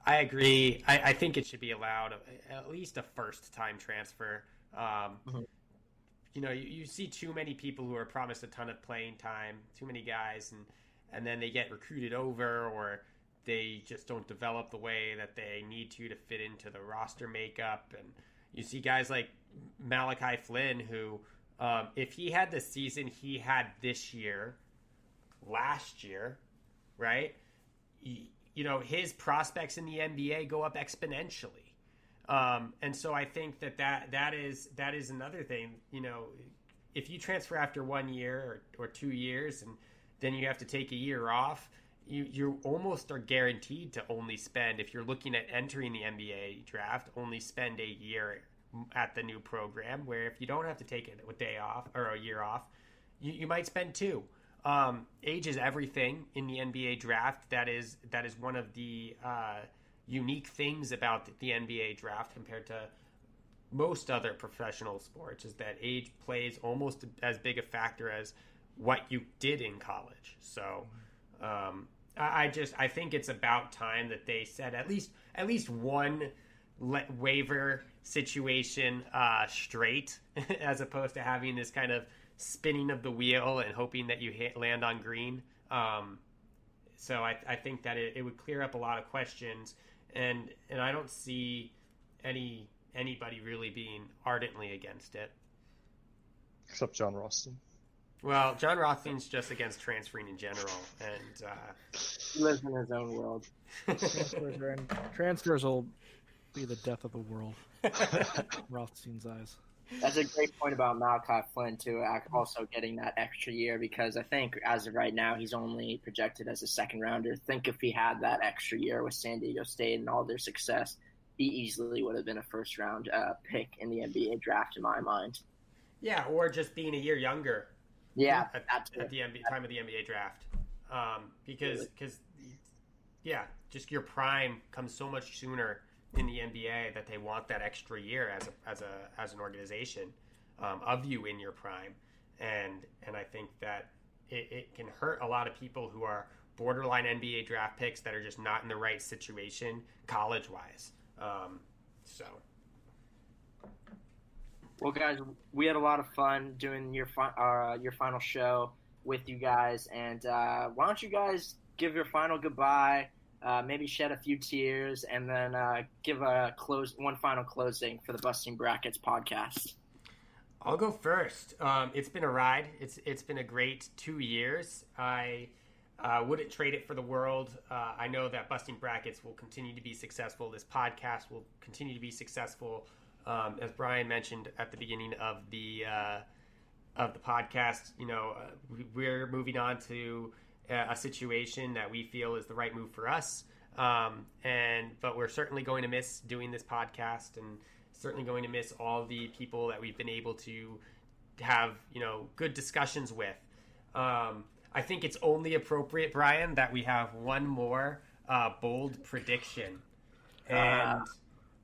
I agree. I, I think it should be allowed at least a first-time transfer. Um, mm-hmm. You know, you, you see too many people who are promised a ton of playing time, too many guys, and, and then they get recruited over or they just don't develop the way that they need to to fit into the roster makeup. And you see guys like Malachi Flynn who, um, if he had the season he had this year, last year, right? You know, his prospects in the N B A go up exponentially. Um, and so I think that, that that is that is another thing. You know, if you transfer after one year or, or two years and then you have to take a year off, you you almost are guaranteed to only spend, if you're looking at entering the N B A draft, only spend a year at the new program, where if you don't have to take a day off or a year off, you, you might spend two. Um, age is everything in the N B A draft. That is that is one of the uh, unique things about the, the N B A draft compared to most other professional sports, is that age plays almost as big a factor as what you did in college. So um, I, I just I think it's about time that they said at least at least one le- waiver situation uh, straight, as opposed to having this kind of spinning of the wheel and hoping that you hit, land on green. Um, so I, I think that it, it would clear up a lot of questions, and and I don't see any anybody really being ardently against it. Except John Rothstein. Well, John Rothstein's just against transferring in general, and uh, he lives in his own world. transfers, are in, transfers will be the death of the world. Rothstein's eyes. That's a great point about Malachi Flynn, too, also getting that extra year, because I think as of right now, he's only projected as a second-rounder. Think if he had that extra year with San Diego State and all their success, he easily would have been a first-round uh, pick in the N B A draft, in my mind. Yeah, or just being a year younger. Yeah. At, at the N B A, time of the N B A draft. Um, because, because, yeah, just your prime comes so much sooner in the N B A that they want that extra year as a, as a, as an organization, um, of you in your prime. And, and I think that it, it can hurt a lot of people who are borderline N B A draft picks that are just not in the right situation college wise. Um, so. Well, guys, we had a lot of fun doing your, fi- uh, your final show with you guys. And, uh, why don't you guys give your final goodbye, Uh, maybe shed a few tears, and then uh, give a close, one final closing for the Busting Brackets podcast. I'll go first. Um, it's been a ride. It's it's been a great two years. I uh, wouldn't trade it for the world. Uh, I know that Busting Brackets will continue to be successful. This podcast will continue to be successful. Um, as Brian mentioned at the beginning of the uh, of the podcast, you know, uh, we're moving on to a situation that we feel is the right move for us. Um, and, but we're certainly going to miss doing this podcast, and certainly going to miss all the people that we've been able to have, you know, good discussions with. Um, I think it's only appropriate, Brian, that we have one more, uh, bold prediction. And uh,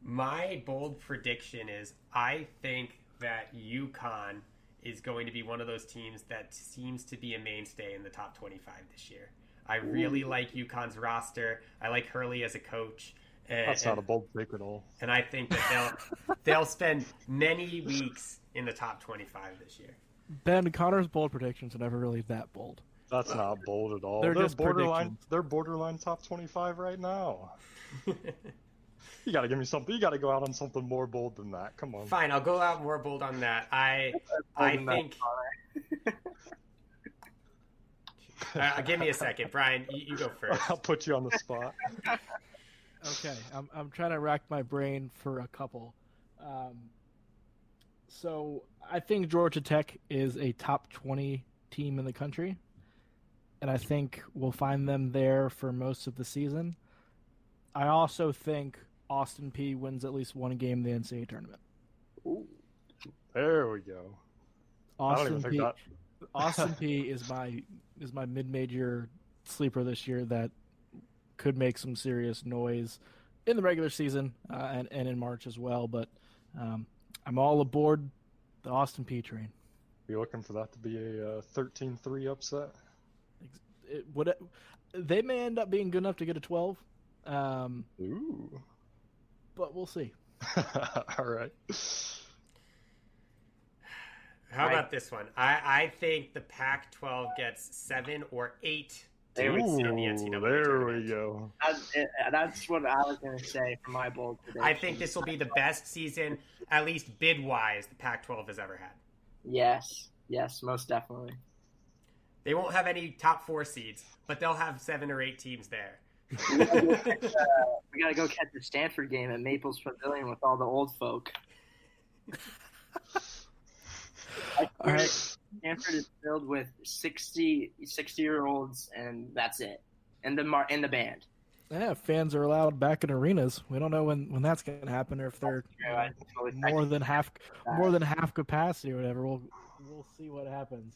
my bold prediction is I think that UConn is going to be one of those teams that seems to be a mainstay in the top twenty-five this year. I really Ooh. like UConn's roster. I like Hurley as a coach. And, That's not and, a bold pick at all. And I think that they'll they'll spend many weeks in the top twenty-five this year. Ben, Connor's bold predictions are never really that bold. That's not bold at all. They're, they're just borderline. They're borderline top twenty-five right now. You got to give me something. You got to go out on something more bold than that. Come on. Fine, I'll go out more bold on that. I, I think. uh, give me a second, Brian. You, you go first. I'll put you on the spot. Okay, I'm I'm trying to rack my brain for a couple. Um, so I think Georgia Tech is a top twenty team in the country, and I think we'll find them there for most of the season. I also think Austin Peay wins at least one game in the N C A A tournament. Ooh. There we go. Austin Peay Austin Peay is my is my mid-major sleeper this year that could make some serious noise in the regular season uh, and, and in March as well. But um, I'm all aboard the Austin Peay train. Are you looking for that to be a uh, thirteen three upset? It, would it, they may end up being good enough to get a twelve. Um, Ooh. But we'll see. All right. How I, about this one? I, I think the Pac twelve gets seven or eight. There we go. That's, that's what I was going to say for my bold prediction. I think this will be the best season, at least bid-wise, the Pac twelve has ever had. Yes. Yes, most definitely. They won't have any top four seeds, but they'll have seven or eight teams there. we got to go catch the Stanford game at Maples Pavilion with all the old folk. All right. Stanford is filled with sixty, sixty-year-olds, and that's it. And the mar- and the band. Yeah, fans are allowed back in arenas. We don't know when, when that's going to happen, or if they're uh, more than half more than half capacity or whatever. We'll we'll see what happens.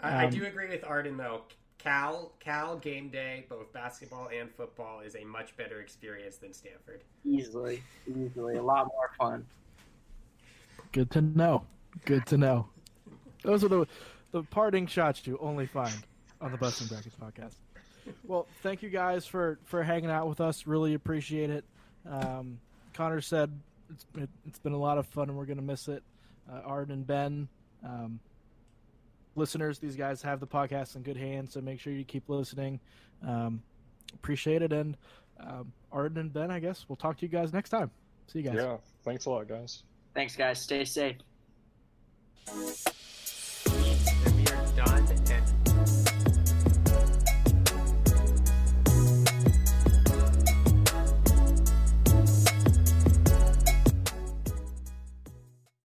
Um, I, I do agree with Arden though. Cal Cal game day, both basketball and football, is a much better experience than Stanford. Easily, easily, a lot more fun. Good to know. Good to know. Those are the the parting shots you only find on the Busting Brackets podcast. Well, thank you guys for, for hanging out with us. Really appreciate it. Um, Connor said it's been, it's been a lot of fun, and we're going to miss it. Uh, Arden and Ben, um, listeners, these guys have the podcast in good hands, so make sure you keep listening. Um, appreciate it. And um, Arden and Ben, I guess we'll talk to you guys next time. See you guys. Yeah, thanks a lot, guys. Thanks, guys. Stay safe. And we are done.